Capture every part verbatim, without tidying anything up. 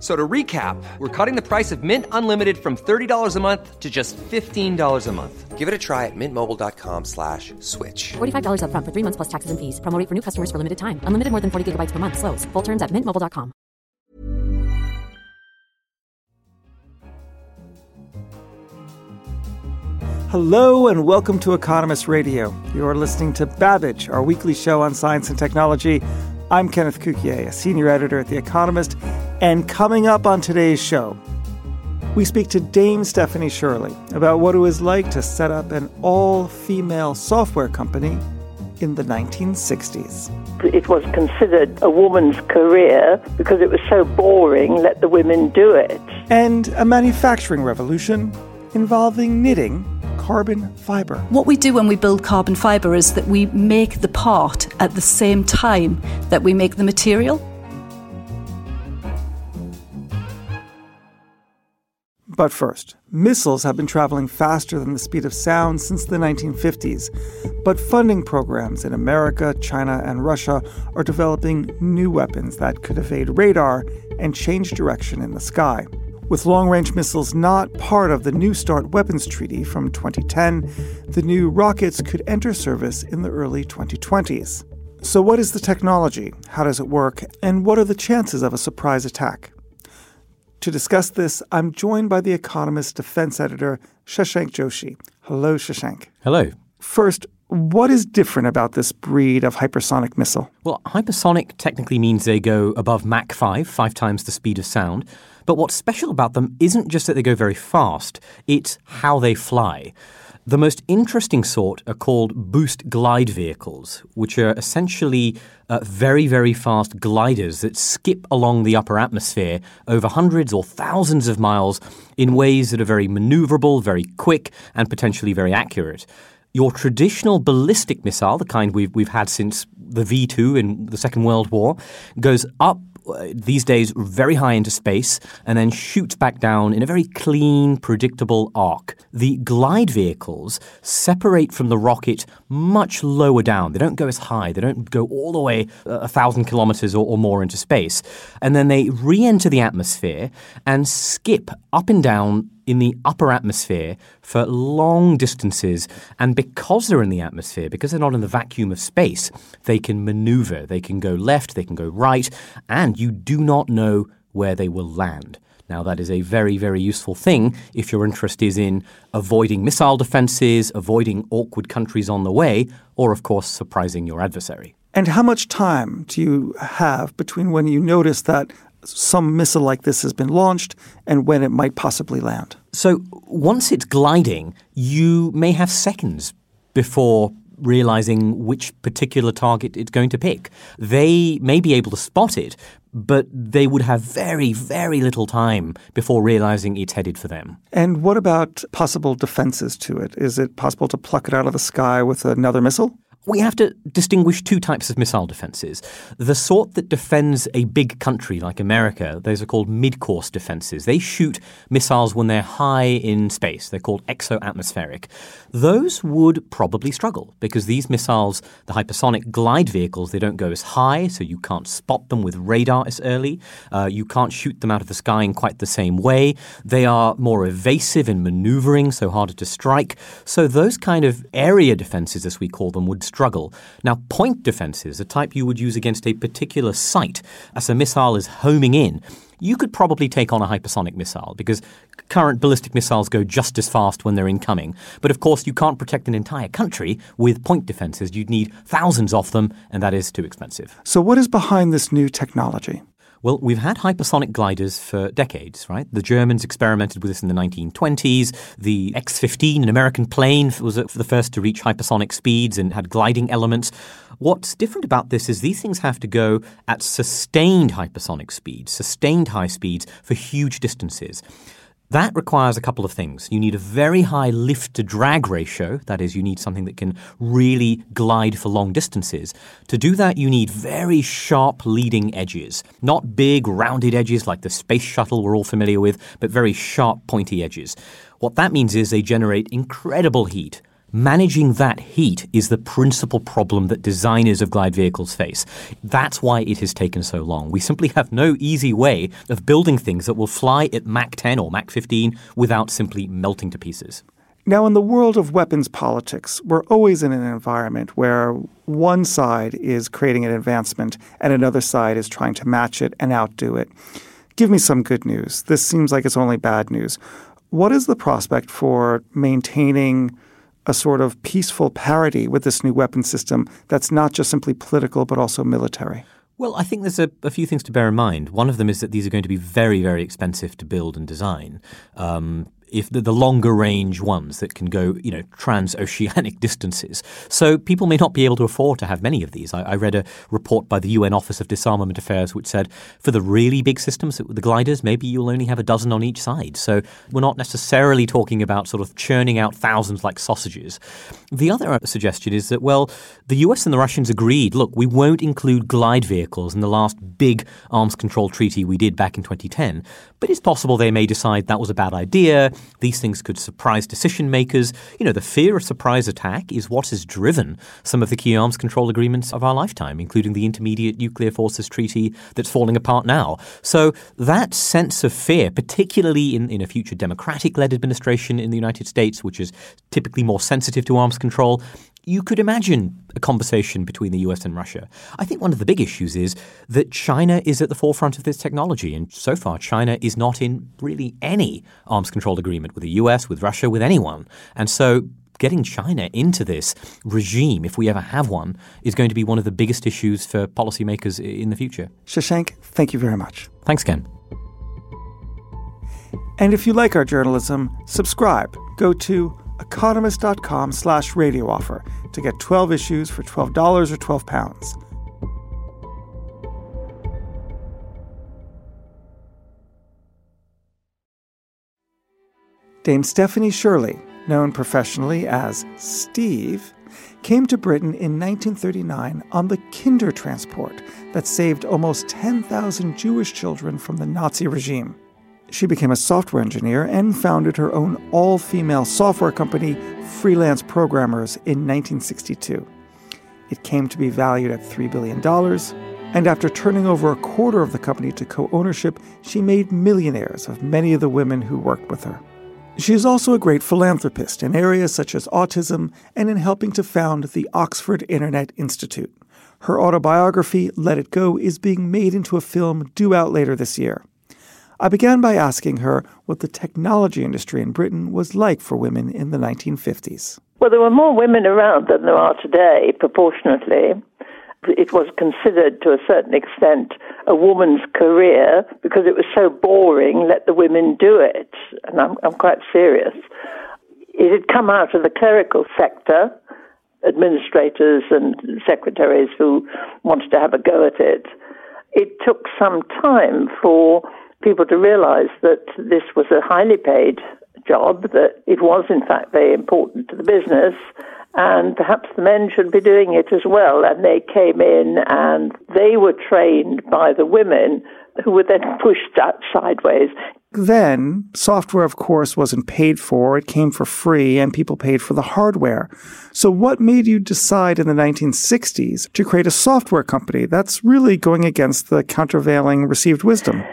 So to recap, we're cutting the price of Mint Unlimited from thirty dollars a month to just fifteen dollars a month. Give it a try at mintmobile.com slash switch. forty-five dollars up front for three months plus taxes and fees. Promo rate for new customers for limited time. Unlimited more than forty gigabytes per month. Slows full terms at mint mobile dot com. Hello and welcome to Economist Radio. You're listening to Babbage, our weekly show on science and technology. I'm Kenneth Kukier, a senior editor at The Economist, and coming up on today's show, we speak to Dame Stephanie Shirley about what it was like to set up an all-female software company in the nineteen sixties. It was considered a woman's career because it was so boring, let the women do it. And a manufacturing revolution involving knitting carbon fiber. What we do when we build carbon fiber is that we make the part at the same time that we make the material. But first, missiles have been traveling faster than the speed of sound since the nineteen fifties. But funding programs in America, China, and Russia are developing new weapons that could evade radar and change direction in the sky. With long-range missiles not part of the New START weapons treaty from twenty ten, the new rockets could enter service in the early twenty twenties. So what is the technology? How does it work? And what are the chances of a surprise attack? To discuss this, I'm joined by The Economist defense editor, Shashank Joshi. Hello, Shashank. Hello. First, what is different about this breed of hypersonic missile? Well, hypersonic technically means they go above Mach five, five times the speed of sound. But what's special about them isn't just that they go very fast, it's how they fly. The most interesting sort are called boost glide vehicles, which are essentially uh, very, very fast gliders that skip along the upper atmosphere over hundreds or thousands of miles in ways that are very maneuverable, very quick, and potentially very accurate. Your traditional ballistic missile, the kind we've, we've had since the V two in the Second World War, goes up these days very high into space and then shoots back down in a very clean, predictable arc. The glide vehicles separate from the rocket much lower down. They don't go as high. They don't go all the way uh, a thousand kilometers or, or more into space. And then they re-enter the atmosphere and skip up and down in the upper atmosphere for long distances. And because they're in the atmosphere, because they're not in the vacuum of space, they can maneuver. They can go left, they can go right, and you do not know where they will land. Now, that is a very, very useful thing if your interest is in avoiding missile defenses, avoiding awkward countries on the way, or, of course, surprising your adversary. And how much time do you have between when you notice that some missile like this has been launched and when it might possibly land? So once it's gliding, you may have seconds before realizing which particular target it's going to pick. They may be able to spot it, but they would have very, very little time before realizing it's headed for them. And what about possible defenses to it? Is it possible to pluck it out of the sky with another missile? We have to distinguish two types of missile defenses. The sort that defends a big country like America, those are called mid-course defenses. They shoot missiles when they're high in space. They're called exo-atmospheric. Those would probably struggle because these missiles, the hypersonic glide vehicles, they don't go as high, so you can't spot them with radar as early. Uh, you can't shoot them out of the sky in quite the same way. They are more evasive in maneuvering, so harder to strike. So those kind of area defenses, as we call them, would struggle. Struggle. Now, point defenses, the type you would use against a particular site as a missile is homing in, you could probably take on a hypersonic missile because current ballistic missiles go just as fast when they're incoming. But of course, you can't protect an entire country with point defenses. You'd need thousands of them, and that is too expensive. So what is behind this new technology? Well, we've had hypersonic gliders for decades, right? The Germans experimented with this in the nineteen twenties. The X fifteen, an American plane, was the first to reach hypersonic speeds and had gliding elements. What's different about this is these things have to go at sustained hypersonic speeds, sustained high speeds for huge distances. That requires a couple of things. You need a very high lift-to-drag ratio. That is, you need something that can really glide for long distances. To do that, you need very sharp leading edges. Not big, rounded edges like the space shuttle we're all familiar with, but very sharp, pointy edges. What that means is they generate incredible heat. Managing that heat is the principal problem that designers of glide vehicles face. That's why it has taken so long. We simply have no easy way of building things that will fly at Mach ten or Mach fifteen without simply melting to pieces. Now, in the world of weapons politics, we're always in an environment where one side is creating an advancement and another side is trying to match it and outdo it. Give me some good news. This seems like it's only bad news. What is the prospect for maintaining a sort of peaceful parity with this new weapon system that's not just simply political but also military? Well, I think there's a, a few things to bear in mind. One of them is that these are going to be very, very expensive to build and design. Um, if the, the longer range ones that can go, you know, transoceanic distances. So people may not be able to afford to have many of these. I, I read a report by the U N Office of Disarmament Affairs which said for the really big systems, the gliders, maybe you'll only have a dozen on each side. So we're not necessarily talking about sort of churning out thousands like sausages. The other suggestion is that, well, the U S and the Russians agreed, look, we won't include glide vehicles in the last big arms control treaty we did back in twenty ten. But it's possible they may decide that was a bad idea. These things could surprise decision makers. You know, the fear of surprise attack is what has driven some of the key arms control agreements of our lifetime, including the Intermediate Nuclear Forces Treaty that's falling apart now. So that sense of fear, particularly in, in a future Democratic-led administration in the United States, which is typically more sensitive to arms control, you could imagine a conversation between the U S and Russia. I think one of the big issues is that China is at the forefront of this technology. And so far, China is not in really any arms control agreement with the U S, with Russia, with anyone. And so getting China into this regime, if we ever have one, is going to be one of the biggest issues for policymakers in the future. Shashank, thank you very much. Thanks, Ken. And if you like our journalism, subscribe. Go to economist.com slash radio offer to get twelve issues for twelve dollars or twelve pounds. Dame Stephanie Shirley, known professionally as Steve, came to Britain in nineteen thirty-nine on the Kindertransport that saved almost ten thousand Jewish children from the Nazi regime. She became a software engineer and founded her own all-female software company, Freelance Programmers, in nineteen sixty-two. It came to be valued at three billion dollars, and after turning over a quarter of the company to co-ownership, she made millionaires of many of the women who worked with her. She is also a great philanthropist in areas such as autism and in helping to found the Oxford Internet Institute. Her autobiography, Let It Go, is being made into a film due out later this year. I began by asking her what the technology industry in Britain was like for women in the nineteen fifties. Well, there were more women around than there are today, proportionately. It was considered, to a certain extent, a woman's career because it was so boring, let the women do it. And I'm, I'm quite serious. It had come out of the clerical sector, administrators and secretaries who wanted to have a go at it. It took some time for people to realize that this was a highly paid job, that it was in fact very important to the business, and perhaps the men should be doing it as well. And they came in and they were trained by the women who were then pushed out sideways. Then, software, of course, wasn't paid for. It came for free, and people paid for the hardware. So what made you decide in the nineteen sixties to create a software company? That's really going against the countervailing received wisdom.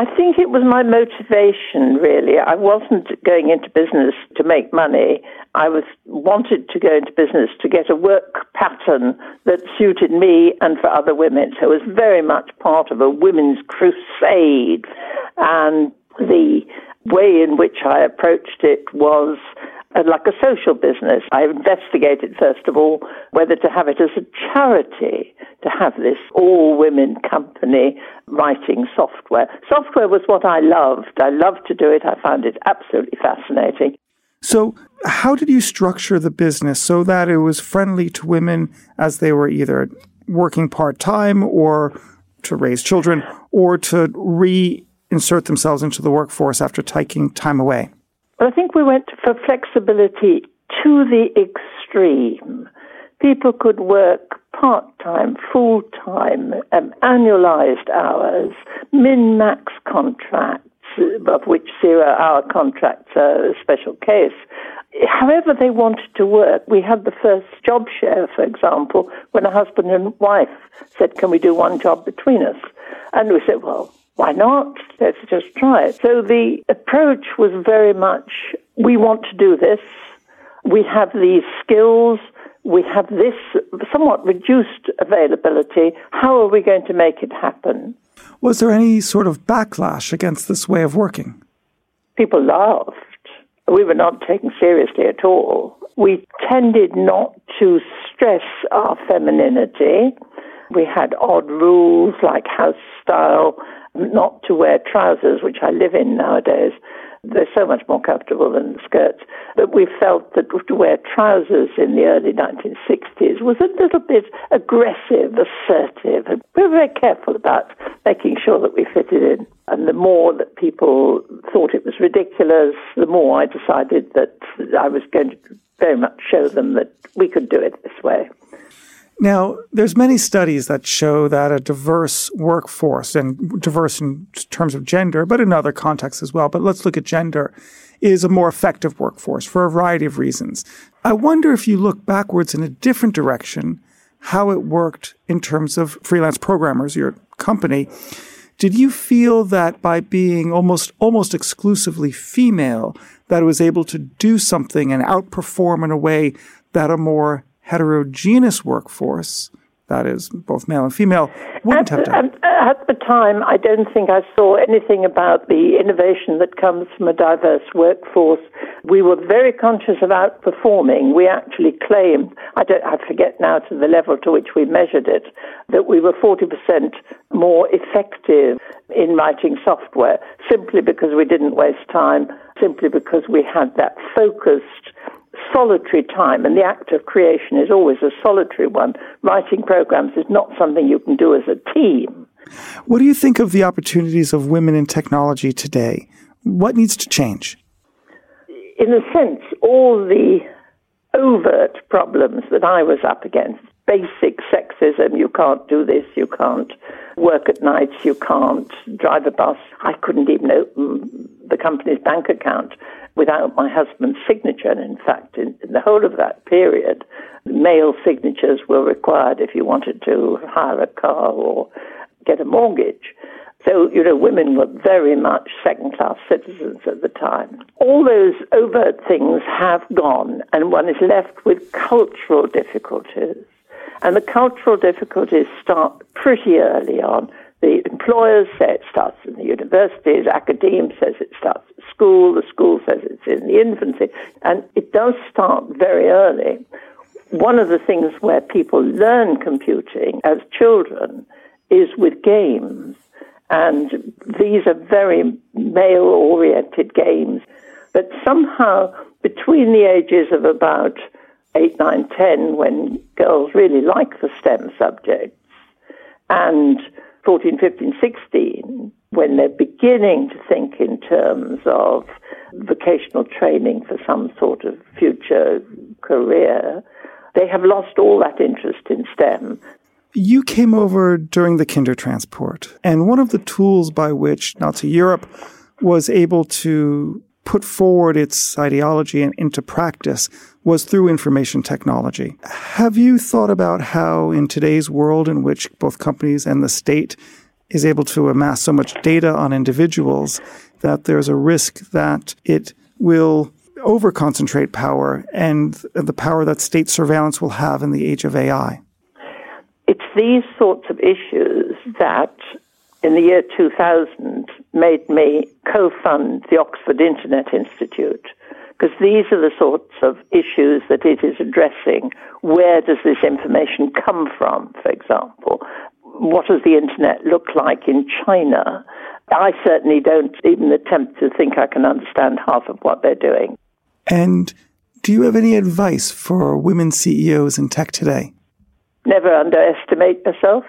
I think it was my motivation, really. I wasn't going into business to make money. I was wanted to go into business to get a work pattern that suited me and for other women. So it was very much part of a women's crusade. And the way in which I approached it was like a social business. I investigated, first of all, whether to have it as a charity, to have this all-women company writing software. Software was what I loved. I loved to do it. I found it absolutely fascinating. So how did you structure the business so that it was friendly to women as they were either working part-time or to raise children or to re- insert themselves into the workforce after taking time away? Well, I think we went for flexibility to the extreme. People could work part-time, full-time, um, annualized hours, min-max contracts, of which zero-hour contracts are a special case. However they wanted to work, we had the first job share, for example, when a husband and wife said, can we do one job between us? And we said, well, why not? Let's just try it. So the approach was very much, we want to do this, we have these skills, we have this somewhat reduced availability, how are we going to make it happen? Was there any sort of backlash against this way of working? People laughed. We were not taken seriously at all. We tended not to stress our femininity. We had odd rules like house style, not to wear trousers, which I live in nowadays. They're so much more comfortable than skirts. But we felt that to wear trousers in the early nineteen sixties was a little bit aggressive, assertive. And we were very careful about making sure that we fitted in. And the more that people thought it was ridiculous, the more I decided that I was going to very much show them that we could do it this way. Now, there's many studies that show that a diverse workforce, and diverse in terms of gender, but in other contexts as well, but let's look at gender, is a more effective workforce for a variety of reasons. I wonder if you look backwards in a different direction, how it worked in terms of Freelance Programmers, your company. Did you feel that by being almost almost exclusively female, that it was able to do something and outperform in a way that a more heterogeneous workforce, that is, both male and female, wouldn't at, have done? At, at the time, I don't think I saw anything about the innovation that comes from a diverse workforce. We were very conscious of outperforming. We actually claimed, I don't, I forget now to the level to which we measured it, that we were forty percent more effective in writing software, simply because we didn't waste time, simply because we had that focused solitary time, and the act of creation is always a solitary one. Writing programs is not something you can do as a team. What do you think of the opportunities of women in technology today? What needs to change? In a sense, all the overt problems that I was up against, basic sexism, you can't do this, you can't work at night, you can't drive a bus. I couldn't even open the company's bank account without my husband's signature. And in fact, in, in the whole of that period, male signatures were required if you wanted to hire a car or get a mortgage. So, you know, women were very much second-class citizens at the time. All those overt things have gone, and one is left with cultural difficulties. And the cultural difficulties start pretty early on. The employers say it starts in the universities, academia says it starts at school, the school says it's in the infancy, and it does start very early. One of the things where people learn computing as children is with games, and these are very male-oriented games. But somehow, between the ages of about eight, nine, ten, when girls really like the STEM subjects, and fourteen, fifteen, sixteen, when they're beginning to think in terms of vocational training for some sort of future career, they have lost all that interest in STEM. You came over during the Kindertransport, and one of the tools by which Nazi Europe was able to put forward its ideology and into practice was through information technology. Have you thought about how in today's world in which both companies and the state is able to amass so much data on individuals that there's a risk that it will overconcentrate power and the power that state surveillance will have in the age of A I? It's these sorts of issues that in the year two thousand made me co-fund the Oxford Internet Institute, because these are the sorts of issues that it is addressing. Where does this information come from, for example? What does the internet look like in China? I certainly don't even attempt to think I can understand half of what they're doing. And do you have any advice for women C E Os in tech today? Never underestimate yourself.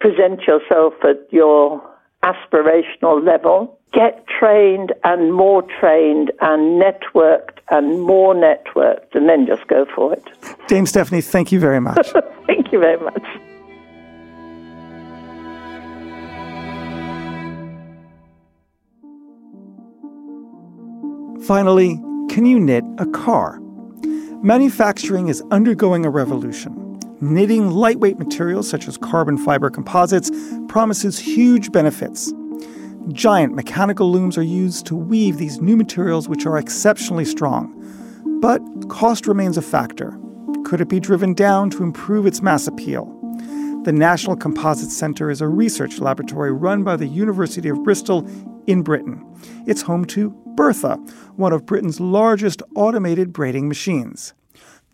Present yourself at your aspirational level. get trained and more trained and networked and more networked, and then just go for it. Dame Stephanie, thank you very much. Thank you very much. Finally, can you knit a car? Manufacturing is undergoing a revolution. Knitting lightweight materials such as carbon fiber composites promises huge benefits. Giant mechanical looms are used to weave these new materials, which are exceptionally strong. But cost remains a factor. Could it be driven down to improve its mass appeal? The National Composites Centre is a research laboratory run by the University of Bristol in Britain. It's home to Bertha, one of Britain's largest automated braiding machines.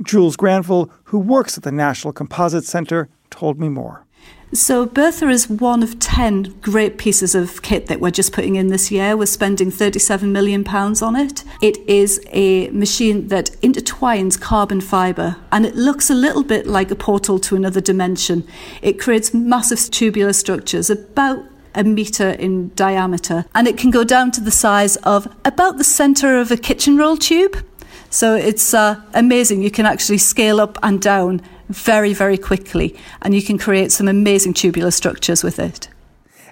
Jules Granville, who works at the National Composites Centre, told me more. So Bertha is one of ten great pieces of kit that we're just putting in this year. We're spending thirty-seven million pounds on it. It is a machine that intertwines carbon fibre, and it looks a little bit like a portal to another dimension. It creates massive tubular structures, about a metre in diameter, and it can go down to the size of about the centre of a kitchen roll tube. So it's uh, amazing. You can actually scale up and down very, very quickly, and you can create some amazing tubular structures with it.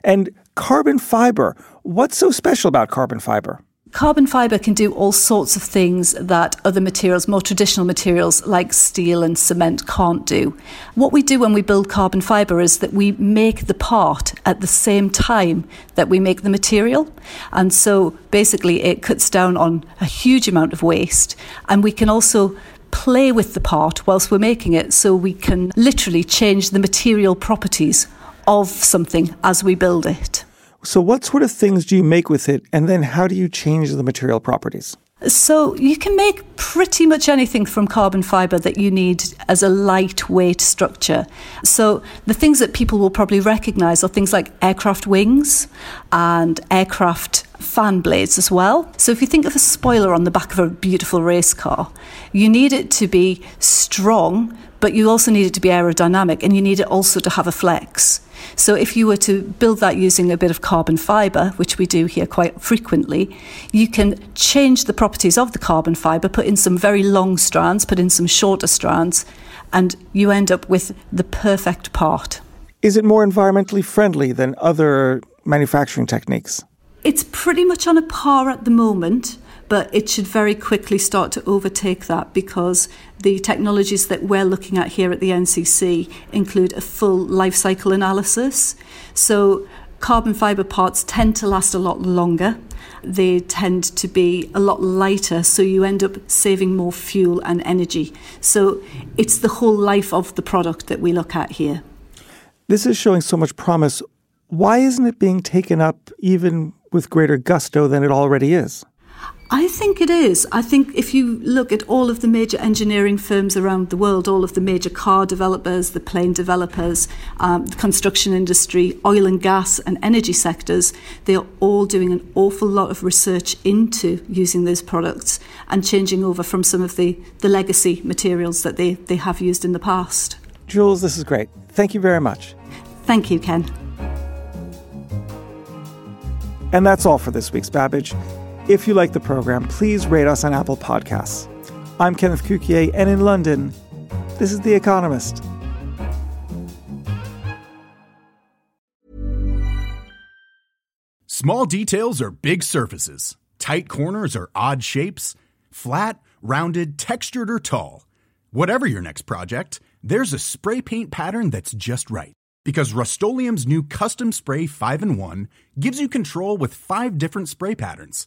And carbon fiber. What's so special about carbon fiber? Carbon fiber can do all sorts of things that other materials, more traditional materials like steel and cement, can't do. What we do when we build carbon fiber is that we make the part at the same time that we make the material. And so basically it cuts down on a huge amount of waste, and we can also play with the part whilst we're making it, so we can literally change the material properties of something as we build it. So what sort of things do you make with it, and then how do you change the material properties? So you can make pretty much anything from carbon fibre that you need as a lightweight structure. So the things that people will probably recognise are things like aircraft wings and aircraft fan blades as well. So if you think of a spoiler on the back of a beautiful race car, you need it to be strong, but you also need it to be aerodynamic, and you need it also to have a flex. So if you were to build that using a bit of carbon fibre, which we do here quite frequently, you can change the properties of the carbon fibre, put in some very long strands, put in some shorter strands, and you end up with the perfect part. Is it more environmentally friendly than other manufacturing techniques? It's pretty much on a par at the moment, but it should very quickly start to overtake that, because the technologies that we're looking at here at the N C C include a full life cycle analysis. So carbon fibre parts tend to last a lot longer. They tend to be a lot lighter, so you end up saving more fuel and energy. So it's the whole life of the product that we look at here. This is showing so much promise. Why isn't it being taken up even with greater gusto than it already is? I think it is. I think if you look at all of the major engineering firms around the world, all of the major car developers, the plane developers, um, the construction industry, oil and gas and energy sectors, they are all doing an awful lot of research into using those products and changing over from some of the, the legacy materials that they, they have used in the past. Jules, this is great. Thank you very much. Thank you, Ken. And that's all for this week's Babbage. If you like the program, please rate us on Apple Podcasts. I'm Kenneth Kukier, and in London, this is The Economist. Small details are big surfaces. Tight corners are odd shapes. Flat, rounded, textured, or tall. Whatever your next project, there's a spray paint pattern that's just right. Because Rust-Oleum's new Custom Spray five in one gives you control with five different spray patterns.